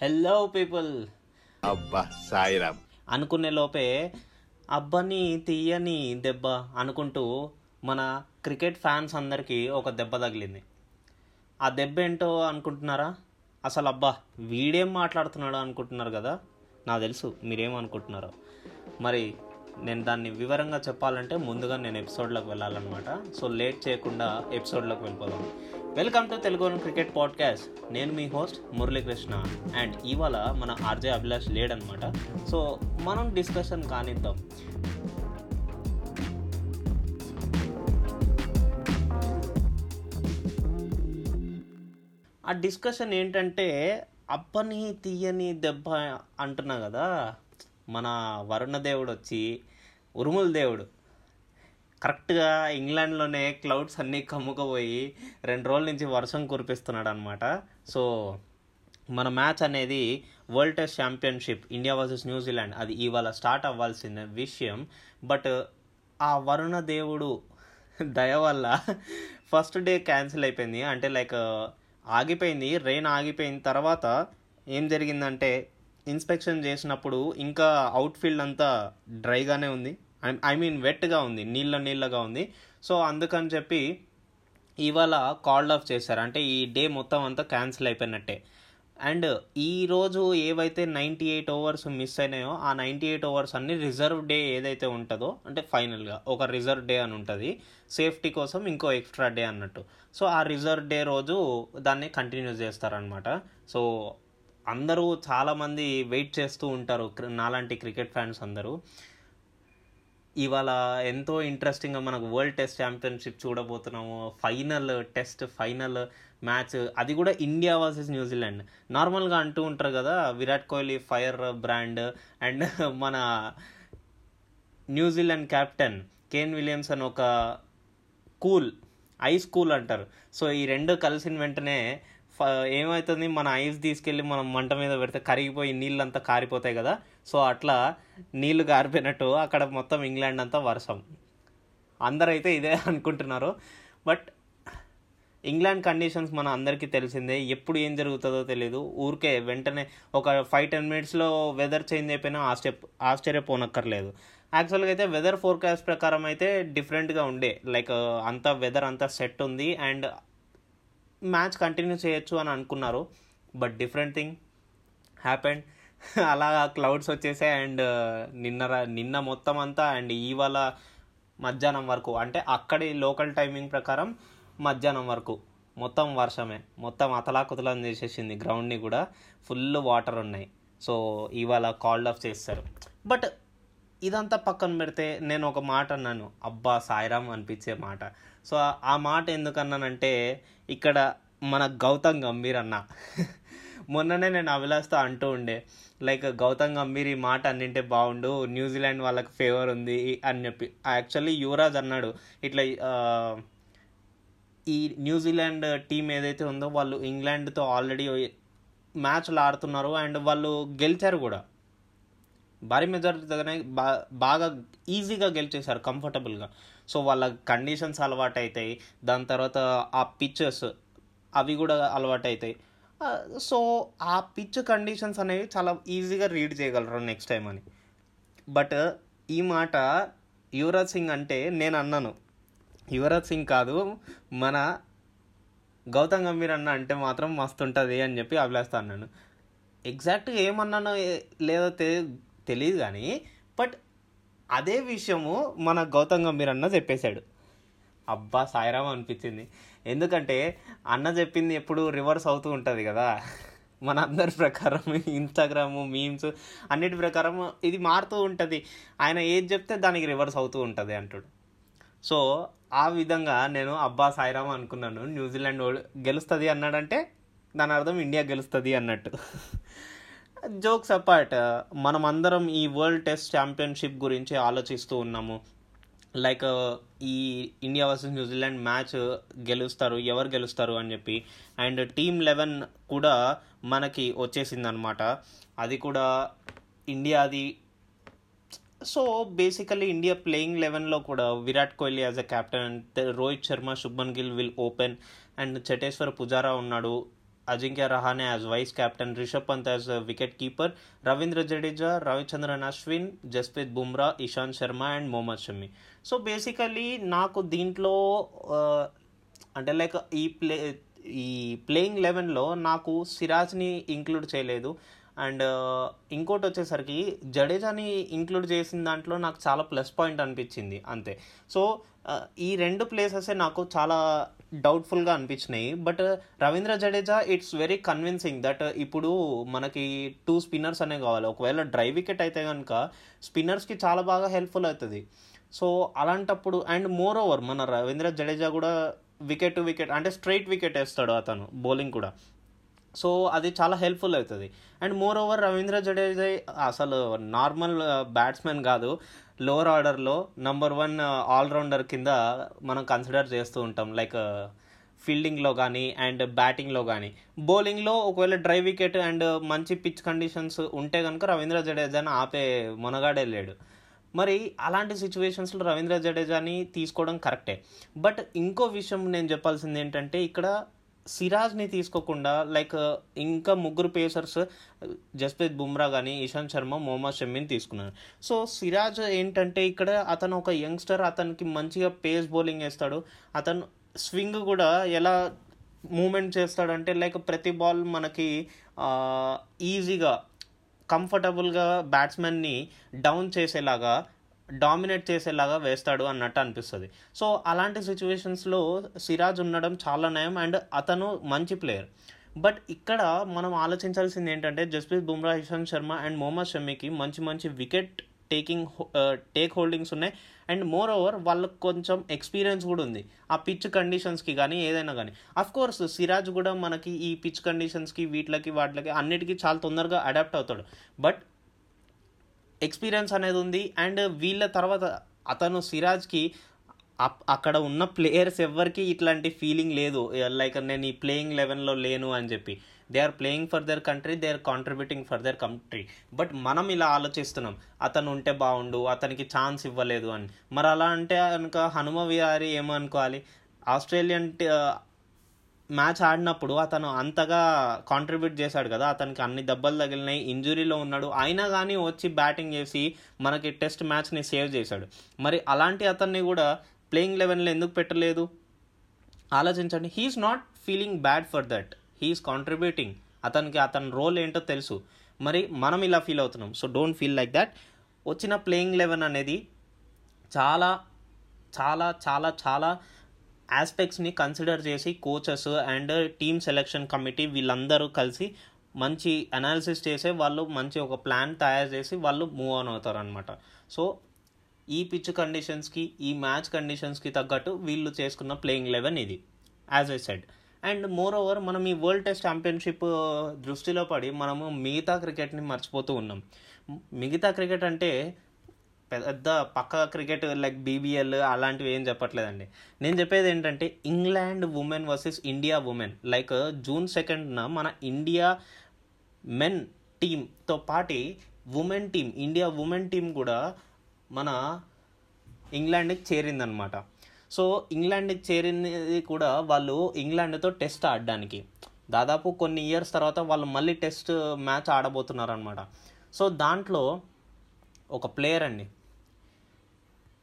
Hello people, అబ్బా సాయిరామ్ అనుకునే లోపే అబ్బని తీయని దెబ్బ అనుకుంటూ మన క్రికెట్ ఫ్యాన్స్ అందరికీ ఒక దెబ్బ తగిలింది. ఆ దెబ్బ ఏంటో అనుకుంటున్నారా? అసలు అబ్బా వీడేం మాట్లాడుతున్నాడో అనుకుంటున్నారు కదా, నాకు తెలుసు మీరేమనుకుంటున్నారో. మరి నేను దాన్ని వివరంగా చెప్పాలంటే ముందుగా నేను ఎపిసోడ్లోకి వెళ్ళాలన్నమాట. సో లేట్ చేయకుండా ఎపిసోడ్లోకి వెళ్ళిపోదాం. Welcome to Telugu cricket podcast. నేను మీ హోస్ట్ మురళీకృష్ణ. అండ్ ఇవాళ మన ఆర్జే అభిలాష్ లేడనమాట. సో మనం డిస్కషన్ కానిద్దాం. ఆ డిస్కషన్ ఏంటంటే, అబ్బని తీయని దెబ్బ అంటున్నా కదా, మన వరుణ దేవుడు వచ్చి ఉరుముల దేవుడు కరెక్ట్గా ఇంగ్లాండ్లోనే క్లౌడ్స్ అన్నీ కమ్ముకుపోయి 2 రోజుల నుంచి వర్షం కురిపిస్తున్నాడు అనమాట. సో మన మ్యాచ్ అనేది world test championship India versus New Zealand, అది ఇవాళ స్టార్ట్ అవ్వాల్సిన విషయం. బట్ ఆ వరుణ దేవుడు దయ వల్ల ఫస్ట్ డే క్యాన్సిల్ అయిపోయింది, అంటే లైక్ ఆగిపోయింది, రెయిన్ ఆగిపోయిన తర్వాత ఏం జరిగిందంటే ఇన్స్పెక్షన్ చేసినప్పుడు ఇంకా అవుట్ఫీల్డ్ అంతా డ్రైగానే ఉంది, ఐ మీన్ వెట్గా ఉంది, నీళ్ళగా ఉంది. సో అందుకని చెప్పి ఇవాళ కాల్ ఆఫ్ చేశారు, అంటే ఈ డే మొత్తం అంతా క్యాన్సిల్ అయిపోయినట్టే. అండ్ ఈరోజు ఏవైతే 98 overs మిస్ అయినాయో ఆ 98 overs అన్ని రిజర్వ్ డే ఏదైతే ఉంటుందో, అంటే ఫైనల్గా ఒక రిజర్వ్ డే అని ఉంటుంది, సేఫ్టీ కోసం ఇంకో ఎక్స్ట్రా డే అన్నట్టు. సో ఆ రిజర్వ్ డే రోజు దాన్ని కంటిన్యూ చేస్తారనమాట. సో అందరూ చాలామంది వెయిట్ చేస్తూ ఉంటారు, నాలాంటి క్రికెట్ ఫ్యాన్స్ అందరూ. ఇవాళ ఎంతో ఇంట్రెస్టింగ్గా మనకు వరల్డ్ టెస్ట్ ఛాంపియన్షిప్ చూడబోతున్నాము, ఫైనల్ మ్యాచ్, అది కూడా ఇండియా వర్సెస్ న్యూజిలాండ్. నార్మల్గా అంటూ ఉంటారు కదా Virat Kohli fire brand, and మన న్యూజిలాండ్ కెప్టెన్ కేన్ విలియమ్సన్ ఒక కూల్, ఐస్ కూల్ అంటారు. సో ఈ రెండు కలిసిన వెంటనే ఏమవుతుంది, మన ఐస్ తీసుకెళ్ళి మనం మంట మీద పెడితే కరిగిపోయి నీళ్ళంతా కారిపోతాయి కదా. సో అట్లా నీళ్ళు కారిపోయినట్టు అక్కడ మొత్తం ఇంగ్లాండ్ అంతా వర్షం. అందరైతే ఇదే అనుకుంటున్నారు, బట్ ఇంగ్లాండ్ కండిషన్స్ మన అందరికీ తెలిసిందే, ఎప్పుడు ఏం జరుగుతుందో తెలియదు. ఊరికే వెంటనే ఒక 5-10 minutesలో వెదర్ చేంజ్ అయిపోయినా ఆశ్చర్యపోనక్కర్లేదు. యాక్చువల్గా అయితే వెదర్ ఫోర్కాస్ట్ ప్రకారం అయితే డిఫరెంట్గా ఉండే, లైక్ అంతా వెదర్ అంతా సెట్ ఉంది అండ్ మ్యాచ్ కంటిన్యూ చేయొచ్చు అని అనుకున్నారు. బట్ డిఫరెంట్ థింగ్ హ్యాపెండ్, అలా క్లౌడ్స్ వచ్చేసాయి అండ్ నిన్న మొత్తం అంతా అండ్ ఇవాళ మధ్యాహ్నం వరకు, అంటే అక్కడి లోకల్ టైమింగ్ ప్రకారం మధ్యాహ్నం వరకు మొత్తం వర్షమే, మొత్తం అతలాకుతలం చేసేసింది గ్రౌండ్ని కూడా, ఫుల్ వాటర్ ఉన్నాయి. సో ఇవాళ కాల్డ్ ఆఫ్ చేస్తారు. బట్ ఇదంతా పక్కన పెడితే నేను ఒక మాట అన్నాను, అబ్బా సాయిరామ్ అనిపించే మాట. సో ఆ మాట ఎందుకన్నానంటే, ఇక్కడ మన గౌతమ్ గంభీర్ అన్న, మొన్ననే నేను అభిలాష్తో అంటూ ఉండే లైక్ గౌతమ్ గంభీర్ ఈ మాట అన్నింటే బాగుండు, న్యూజిలాండ్ వాళ్ళకి ఫేవర్ ఉంది అని చెప్పి. యాక్చువల్లీ యువరాజ్ అన్నాడు ఇట్లా, ఈ న్యూజిలాండ్ టీం ఏదైతే ఉందో వాళ్ళు ఇంగ్లాండ్తో ఆల్రెడీ మ్యాచ్లు ఆడుతున్నారు అండ్ వాళ్ళు గెలిచారు కూడా, భారీ మెజారిటీతోనే బాగా ఈజీగా గెలిచేశారు కంఫర్టబుల్గా. సో వాళ్ళ కండిషన్స్ అలవాటు అవుతాయి, దాని తర్వాత ఆ పిచ్చెస్ అవి కూడా అలవాటు అవుతాయి. సో ఆ పిచ్ కండిషన్స్ అనేవి చాలా ఈజీగా రీడ్ చేయగలరు నెక్స్ట్ టైం అని. బట్ ఈ మాట యువరాజ్ సింగ్ అంటే నేను అన్నాను, యువరాజ్ సింగ్ కాదు మన గౌతమ్ గంభీర్ అన్న అంటే మాత్రం మస్తు ఉంటుంది అని చెప్పి అభిలాష్తో అన్నాను. ఎగ్జాక్ట్గా ఏమన్నానో లేదో తెలియదు కానీ బట్ అదే విషయము మన గౌతమ్ గంభీర్ అన్న చెప్పేశాడు. అబ్బా సాయిరామ్ అనిపించింది, ఎందుకంటే అన్న చెప్పింది ఎప్పుడు రివర్స్ అవుతూ ఉంటుంది కదా మన అందరి ప్రకారం, ఇన్స్టాగ్రాము మీమ్స్ అన్నిటి ప్రకారం ఇది మారుతూ ఉంటుంది, ఆయన ఏది చెప్తే దానికి రివర్స్ అవుతూ ఉంటుంది అంటాడు. సో ఆ విధంగా నేను అబ్బా సాయిరామ్ అనుకున్నాను, న్యూజిలాండ్ గెలుస్తుంది అన్నాడంటే దాని అర్థం ఇండియా గెలుస్తుంది అన్నట్టు. జోక్స్ అపార్ట్, మనమందరం ఈ వరల్డ్ టెస్ట్ ఛాంపియన్షిప్ గురించి ఆలోచిస్తూ ఉన్నాము, లైక్ ఈ ఇండియా వర్సెస్ న్యూజిలాండ్ మ్యాచ్ గెలుస్తారు, ఎవరు గెలుస్తారు అని చెప్పి. అండ్ టీమ్ 11 కూడా మనకి వచ్చేసిందనమాట, అది కూడా ఇండియాది. సో బేసికలీ ఇండియా ప్లేయింగ్ 11లో కూడా Virat Kohli as a captain, Rohit Sharma, Shubman Gill will open, and Cheteshwar Pujara ఉన్నాడు, Ajinkya Rahane as vice captain, Rishabh Pant as wicket keeper, Ravindra Jadeja, Ravichandran Ashwin, Jasprit Bumrah, Ishant Sharma and Mohammed Shami. So basically నాకు దీంట్లో అంటే like ఈ playing 11లో నాకు సిరాజ్ని include చేయలేదు. And ఇంకోటి వచ్చేసరికి జడేజాని include చేసిన దాంట్లో నాకు చాలా ప్లస్ పాయింట్ అనిపించింది అంతే. సో ఈ రెండు ప్లేసెసే నాకు చాలా డౌట్ఫుల్గా అనిపించినాయి. But Ravindra Jadeja it's very convincing that ఇప్పుడు మనకి 2 స్పిన్నర్స్ అనే కావాలి. ఒకవేళ డ్రై వికెట్ అయితే కనుక స్పిన్నర్స్కి చాలా బాగా హెల్ప్ఫుల్ అవుతుంది. సో అలాంటప్పుడు అండ్ మోర్ ఓవర్ మన రవీంద్ర జడేజా కూడా వికెట్ టు వికెట్ అంటే స్ట్రైట్ వికెట్ వేస్తాడు అతను, బౌలింగ్ కూడా. సో అది చాలా హెల్ప్ఫుల్ అవుతుంది. And more over Ravindra Jadeja అసలు నార్మల్ బ్యాట్స్మెన్ కాదు, లోవర్ ఆర్డర్లో #1 ఆల్రౌండర్ కింద మనం కన్సిడర్ చేస్తూ ఉంటాం, లైక్ ఫీల్డింగ్లో కానీ అండ్ బ్యాటింగ్లో కానీ. బౌలింగ్లో ఒకవేళ డ్రై వికెట్ అండ్ మంచి పిచ్ కండిషన్స్ ఉంటే కనుక రవీంద్ర జడేజాని ఆపే మొనగాడే లేడు. మరి అలాంటి సిచ్యువేషన్స్లో రవీంద్ర జడేజాని తీసుకోవడం కరెక్టే. బట్ ఇంకో విషయం నేను చెప్పాల్సింది ఏంటంటే ఇక్కడ సిరాజ్ని తీసుకోకుండా లైక్ ఇంకా 3 పేసర్స్ జస్ప్రీత్ బుమ్రా కానీ ఇషాంత్ శర్మ, మొహమ్మద్ షమీని తీసుకున్నాను. సో సిరాజ్ ఏంటంటే ఇక్కడ అతను ఒక యంగ్స్టర్, అతనికి మంచిగా పేస్ బౌలింగ్ వేస్తాడు, అతను స్వింగ్ కూడా ఎలా మూమెంట్ చేస్తాడంటే లైక్ ప్రతి బాల్ మనకి ఈజీగా కంఫర్టబుల్గా బ్యాట్స్మెన్ని డౌన్ చేసేలాగా డామినేట్ చేసేలాగా వేస్తాడు అన్నట్టు అనిపిస్తుంది. సో అలాంటి సిచ్యువేషన్స్లో సిరాజ్ ఉండడం చాలా నయం అండ్ అతను మంచి ప్లేయర్. బట్ ఇక్కడ మనం ఆలోచించాల్సింది ఏంటంటే జస్ప్రీత్ బుమ్రా, ఇషాంత్ శర్మ అండ్ మొహమ్మద్ షమీకి మంచి మంచి వికెట్ టేక్ హోల్డింగ్స్ ఉన్నాయి. అండ్ మోర్ ఓవర్ వాళ్ళకు కొంచెం ఎక్స్పీరియన్స్ కూడా ఉంది ఆ పిచ్ కండిషన్స్కి కానీ ఏదైనా కానీ. అఫ్కోర్స్ సిరాజ్ కూడా మనకి ఈ పిచ్ కండిషన్స్కి వీటికి వాటికి అన్నిటికీ చాలా తొందరగా అడాప్ట్ అవుతాడు. బట్ ఎక్స్పీరియన్స్ అనేది ఉంది. అండ్ వీళ్ళ తర్వాత అతను సిరాజ్కి అక్కడ ఉన్న ప్లేయర్స్ ఎవ్వరికి ఇట్లాంటి ఫీలింగ్ లేదు లైక్ నేను ఈ ప్లేయింగ్ 11లో లేను అని చెప్పి. They are playing for their country, they are contributing for their country. But మనం ఇలా ఆలోచిస్తున్నాం అతను ఉంటే బాగుండు, అతనికి ఛాన్స్ ఇవ్వలేదు అని. మరి అలా అంటే కనుక హనుమ విహారి ఏమనుకోవాలి? ఆస్ట్రేలియన్ మ్యాచ్ ఆడినప్పుడు అతను అంతగా కాంట్రిబ్యూట్ చేశాడు కదా, అతనికి అన్ని దెబ్బలు తగిలినాయి, ఇంజురీలో ఉన్నాడు, అయినా కానీ వచ్చి బ్యాటింగ్ చేసి మనకి టెస్ట్ మ్యాచ్ని సేవ్ చేశాడు. మరి అలాంటి అతన్ని కూడా ప్లేయింగ్ 11లో ఎందుకు పెట్టలేదు? ఆలోచించండి. He's not feeling bad for that, he's contributing, అతనికి అతని రోల్ ఏంటో తెలుసు. మరి మనం ఇలా ఫీల్ అవుతున్నాం. So don't feel like that. వచ్చిన ప్లేయింగ్ 11 అనేది చాలా చాలా చాలా చాలా ఆస్పెక్ట్స్ని కన్సిడర్ చేసి coaches and team selection committee వీళ్ళందరూ కలిసి మంచి అనాలిసిస్ చేసే వాళ్ళు మంచి ఒక ప్లాన్ తయారు చేసి వాళ్ళు మూవ్ ఆన్ అవుతారు అనమాట. సో ఈ పిచ్ కండిషన్స్కి ఈ మ్యాచ్ కండిషన్స్కి తగ్గట్టు వీళ్ళు చేసుకున్న ప్లేయింగ్ 11 ఇది, as I said. And more over మనం ఈ వరల్డ్ టెస్ట్ ఛాంపియన్షిప్ దృష్టిలో పడి మనము మిగతా క్రికెట్ని మర్చిపోతూ ఉన్నాం. మిగతా క్రికెట్ అంటే పెద్ద పక్క క్రికెట్ లైక్ BBL అలాంటివి ఏం చెప్పట్లేదండి. నేను చెప్పేది ఏంటంటే England women versus India women, like June 2nd మన ఇండియా మెన్ టీంతో పాటు women team, India women team కూడా మన ఇంగ్లాండ్కి చేరిందనమాట. సో ఇంగ్లాండ్కి చేరింది కూడా వాళ్ళు ఇంగ్లాండ్తో టెస్ట్ ఆడడానికి దాదాపు కొన్ని ఇయర్స్ తర్వాత వాళ్ళు మళ్ళీ టెస్ట్ మ్యాచ్ ఆడబోతున్నారనమాట. సో దాంట్లో ఒక ప్లేయర్ అండి,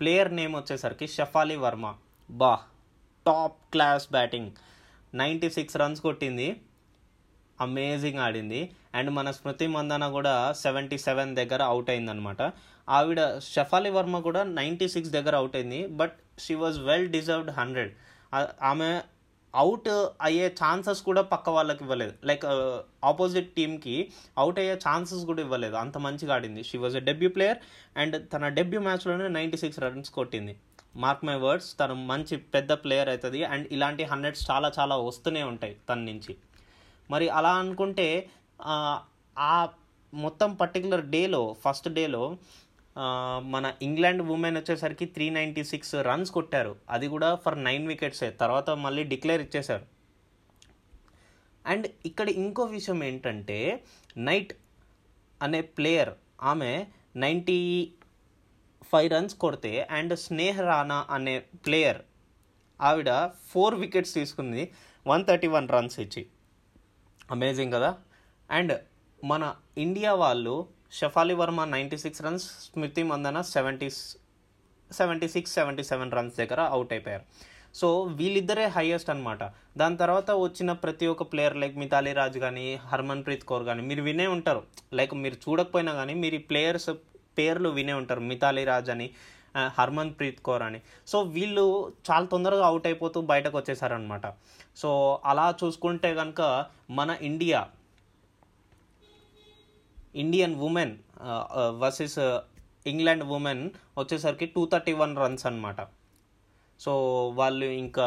ప్లేయర్ నేమ్ వచ్చేసరికి షఫాలి వర్మ. బా టాప్ క్లాస్ బ్యాటింగ్, 96 runs కొట్టింది, అమేజింగ్ ఆడింది. అండ్ మన స్మృతి మంధన కూడా 77 దగ్గర అవుట్ అయిందనమాట. ఆవిడ షఫాలి వర్మ కూడా 96 దగ్గర అవుట్ అయింది. But she was well deserved 100. ఆమె అవుట్ అయ్యే ఛాన్సెస్ కూడా పక్క వాళ్ళకి ఇవ్వలేదు, లైక్ ఆపోజిట్ టీమ్కి అవుట్ అయ్యే ఛాన్సెస్ కూడా ఇవ్వలేదు, అంత మంచిగా ఆడింది. She was a debut player and తన డెబ్యూ మ్యాచ్లోనే 96 runs కొట్టింది. మార్క్ మై వర్డ్స్, తను మంచి పెద్ద ప్లేయర్ అవుతుంది అండ్ ఇలాంటి 100s చాలా చాలా వస్తూనే ఉంటాయి తన నుంచి. మరి అలా అనుకుంటే ఆ మొత్తం పర్టికులర్ డేలో ఫస్ట్ డేలో మన ఇంగ్లాండ్ ఉమెన్ వచ్చేసరికి 396 runs కొట్టారు, అది కూడా ఫర్ 9 wickets. తర్వాత మళ్ళీ డిక్లేర్ ఇచ్చేశారు. అండ్ ఇక్కడ ఇంకో విషయం ఏంటంటే నైట్ అనే ప్లేయర్ ఆమె 95 runs కొడితే అండ్ స్నేహ్ రానా అనే ప్లేయర్ ఆవిడ 4 wickets తీసుకుంది 131 runs ఇచ్చి. అమేజింగ్ కదా. అండ్ మన ఇండియా వాళ్ళు షఫాలి వర్మ 96 రన్స్, స్మృతి మంధన 76, 77 రన్స్ దగ్గర అవుట్ అయిపోయారు. సో వీళ్ళిద్దరే హైయెస్ట్ అనమాట. దాని తర్వాత వచ్చిన ప్రతి ఒక్క ప్లేయర్ లైక్ మిథాలి రాజ్ కానీ, హర్మన్ప్రీత్ కౌర్ కానీ మీరు వినే ఉంటారు. లైక్ మీరు చూడకపోయినా కానీ మీరు ఈ ప్లేయర్స్ పేర్లు వినే ఉంటారు, మిథాలి రాజ్ అని, హర్మన్ప్రీత్ కౌర్ అని. సో వీళ్ళు చాలా తొందరగా అవుట్ అయిపోతూ బయటకు వచ్చేసారనమాట. సో అలా చూసుకుంటే కనుక మన Indian women versus England women వచ్చేసరికి 231 రన్స్ అనమాట. సో వాళ్ళు ఇంకా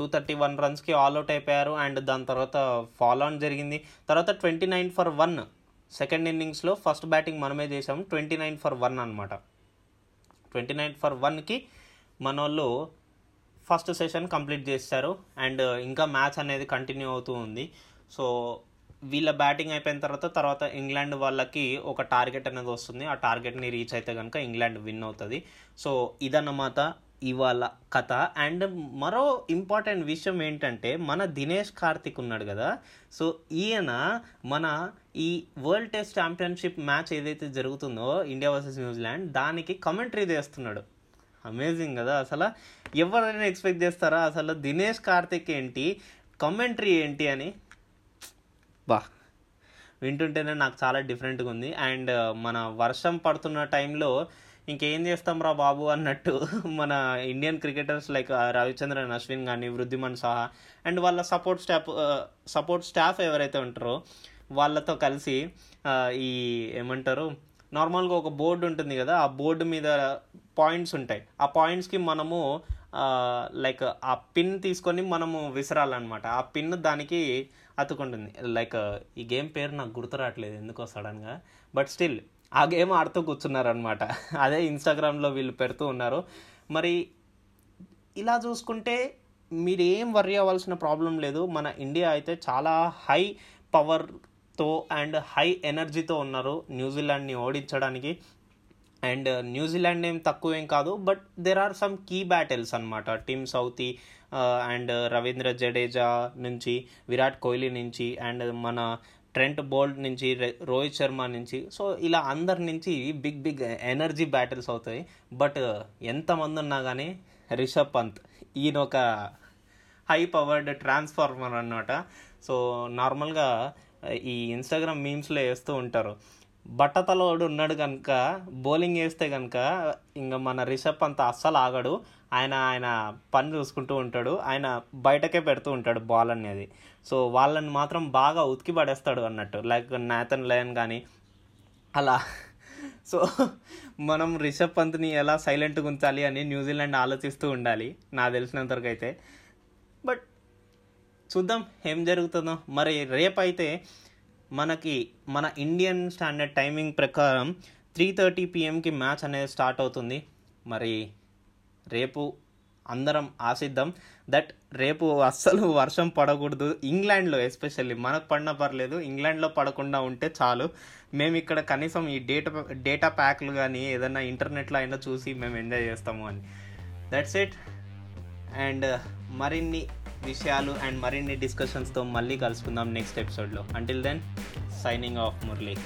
231 రన్స్కి ఆల్అవుట్ అయిపోయారు. అండ్ దాని తర్వాత ఫాల్ ఆన్ జరిగింది. తర్వాత 29/1 సెకండ్ ఇన్నింగ్స్లో ఫస్ట్ బ్యాటింగ్ మనమే చేసాము. 29/1 అనమాట. 29/1కి మన వాళ్ళు ఫస్ట్ సెషన్ కంప్లీట్ చేస్తారు. అండ్ ఇంకా మ్యాచ్ అనేది కంటిన్యూ అవుతూ ఉంది. సో వీళ్ళ బ్యాటింగ్ అయిపోయిన తర్వాత ఇంగ్లాండ్ వాళ్ళకి ఒక టార్గెట్ అనేది వస్తుంది. ఆ టార్గెట్ని రీచ్ అయితే కనుక ఇంగ్లాండ్ విన్ అవుతుంది. సో ఇదన్నమాట ఇవాళ కథ. అండ్ మరో ఇంపార్టెంట్ విషయం ఏంటంటే మన దినేష్ కార్తిక్ ఉన్నాడు కదా, సో ఈయన మన ఈ వరల్డ్ టెస్ట్ ఛాంపియన్షిప్ మ్యాచ్ ఏదైతే జరుగుతుందో ఇండియా వర్సెస్ న్యూజిలాండ్, దానికి కమెంటరీ చేస్తున్నాడు. అమేజింగ్ కదా. అసలు ఎవరైనా ఎక్స్పెక్ట్ చేస్తారా అసలు దినేష్ కార్తిక్ ఏంటి కమెంటరీ ఏంటి అని? బా వింటుంటేనే నాకు చాలా డిఫరెంట్గా ఉంది. అండ్ మన వర్షం పడుతున్న టైంలో ఇంకేం చేస్తాం రా బాబు అన్నట్టు మన Indian cricketers like Ravichandran Ashwin కానీ, వృద్ధిమన్ సాహా అండ్ వాళ్ళ సపోర్ట్ స్టాఫ్ ఎవరైతే ఉంటారో వాళ్ళతో కలిసి ఈ ఏమంటారు, నార్మల్గా ఒక బోర్డు ఉంటుంది కదా, ఆ బోర్డు మీద పాయింట్స్ ఉంటాయి. ఆ పాయింట్స్కి మనము లైక్ ఆ పిన్ తీసుకొని మనము విసరాలన్నమాట. ఆ పిన్ దానికి అతుకుంటుంది. లైక్ ఈ గేమ్ పేరు నాకు గుర్తు రావట్లేదు ఎందుకో సడన్గా, బట్ స్టిల్ ఆ గేమ్ ఆడుతూ కూర్చున్నారనమాట. అదే ఇన్స్టాగ్రామ్లో వీళ్ళు పెడుతూ ఉన్నారు. మరి ఇలా చూసుకుంటే మీరు ఏం వర్రీ అవ్వాల్సిన ప్రాబ్లం లేదు. మన ఇండియా అయితే చాలా హై పవర్తో అండ్ హై ఎనర్జీతో ఉన్నారు న్యూజిలాండ్ని ఓడించడానికి. అండ్ న్యూజిలాండ్ ఏం తక్కువ ఏం కాదు, but there are some key battles అనమాట. Tim Southee and Ravindra Jadeja నుంచి, విరాట్ కోహ్లీ నుంచి అండ్ మన ట్రెంట్ బోల్ట్ నుంచి, రోహిత్ శర్మ నుంచి, సో ఇలా అందరి నుంచి బిగ్ బిగ్ ఎనర్జీ బ్యాటిల్స్ అవుతాయి. బట్ ఎంతమంది ఉన్నా కానీ రిషబ్ పంత్ ఈయన ఒక హై పవర్డ్ ట్రాన్స్ఫార్మర్ అన్నమాట. సో నార్మల్గా ఈ ఇన్స్టాగ్రామ్ మీమ్స్లో వేస్తూ ఉంటారు, బట్టతలోడు ఉన్నాడు కనుక బౌలింగ్ వేస్తే కనుక ఇంకా మన రిషబ్ పంత్ అస్సలు ఆగడు. ఆయన పని చూసుకుంటూ ఉంటాడు, ఆయన బయటకే పెడుతూ ఉంటాడు బాల్ అనేది. సో వాళ్ళని మాత్రం బాగా ఉతికి పడేస్తాడు అన్నట్టు, లైక్ నాథన్ లయన్ కానీ అలా. సో మనం రిషబ్ పంత్ని ఎలా సైలెంట్గా ఉంచాలి అని న్యూజిలాండ్ ఆలోచిస్తూ ఉండాలి నాకు తెలిసినంతవరకైతే. బట్ చూద్దాం ఏం జరుగుతుందో. మరి రేపైతే మనకి మన ఇండియన్ స్టాండర్డ్ టైమింగ్ ప్రకారం 3:30 PM మ్యాచ్ అనేది స్టార్ట్ అవుతుంది. మరి రేపు అందరం ఆశిద్దాం దట్ రేపు అస్సలు వర్షం పడకూడదు. ఇంగ్లాండ్లో ఎస్పెషల్లీ, మనకు పడినా పర్లేదు, ఇంగ్లాండ్లో పడకుండా ఉంటే చాలు. మేము ఇక్కడ కనీసం ఈ డేటా ప్యాక్లు కానీ ఏదైనా ఇంటర్నెట్లో అయినా చూసి మేము ఎంజాయ్ చేస్తాము అని. That's it. అండ్ మరిన్ని విషయాలు అండ్ మరిన్ని డిస్కషన్స్తో మళ్ళీ కలుసుకుందాం నెక్స్ట్ ఎపిసోడ్లో. Until then, signing off Murali.